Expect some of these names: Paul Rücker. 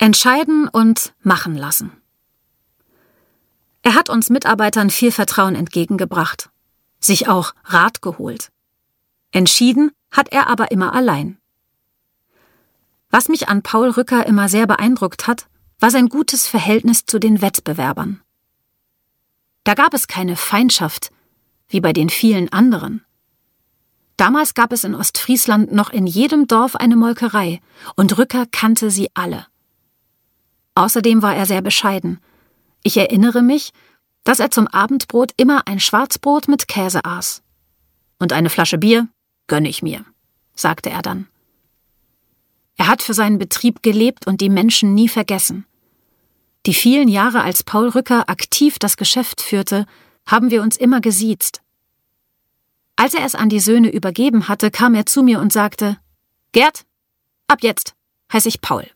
Entscheiden und machen lassen. Er hat uns Mitarbeitern viel Vertrauen entgegengebracht, sich auch Rat geholt. Entschieden hat er aber immer allein. Was mich an Paul Rücker immer sehr beeindruckt hat, war sein gutes Verhältnis zu den Wettbewerbern. Da gab es keine Feindschaft, wie bei den vielen anderen. Damals gab es in Ostfriesland noch in jedem Dorf eine Molkerei und Rücker kannte sie alle. Außerdem war er sehr bescheiden. Ich erinnere mich, dass er zum Abendbrot immer ein Schwarzbrot mit Käse aß. Und eine Flasche Bier gönne ich mir, sagte er dann. Er hat für seinen Betrieb gelebt und die Menschen nie vergessen. Die vielen Jahre, als Paul Rücker aktiv das Geschäft führte, haben wir uns immer gesiezt. Als er es an die Söhne übergeben hatte, kam er zu mir und sagte: „Gerd, ab jetzt heiße ich Paul.“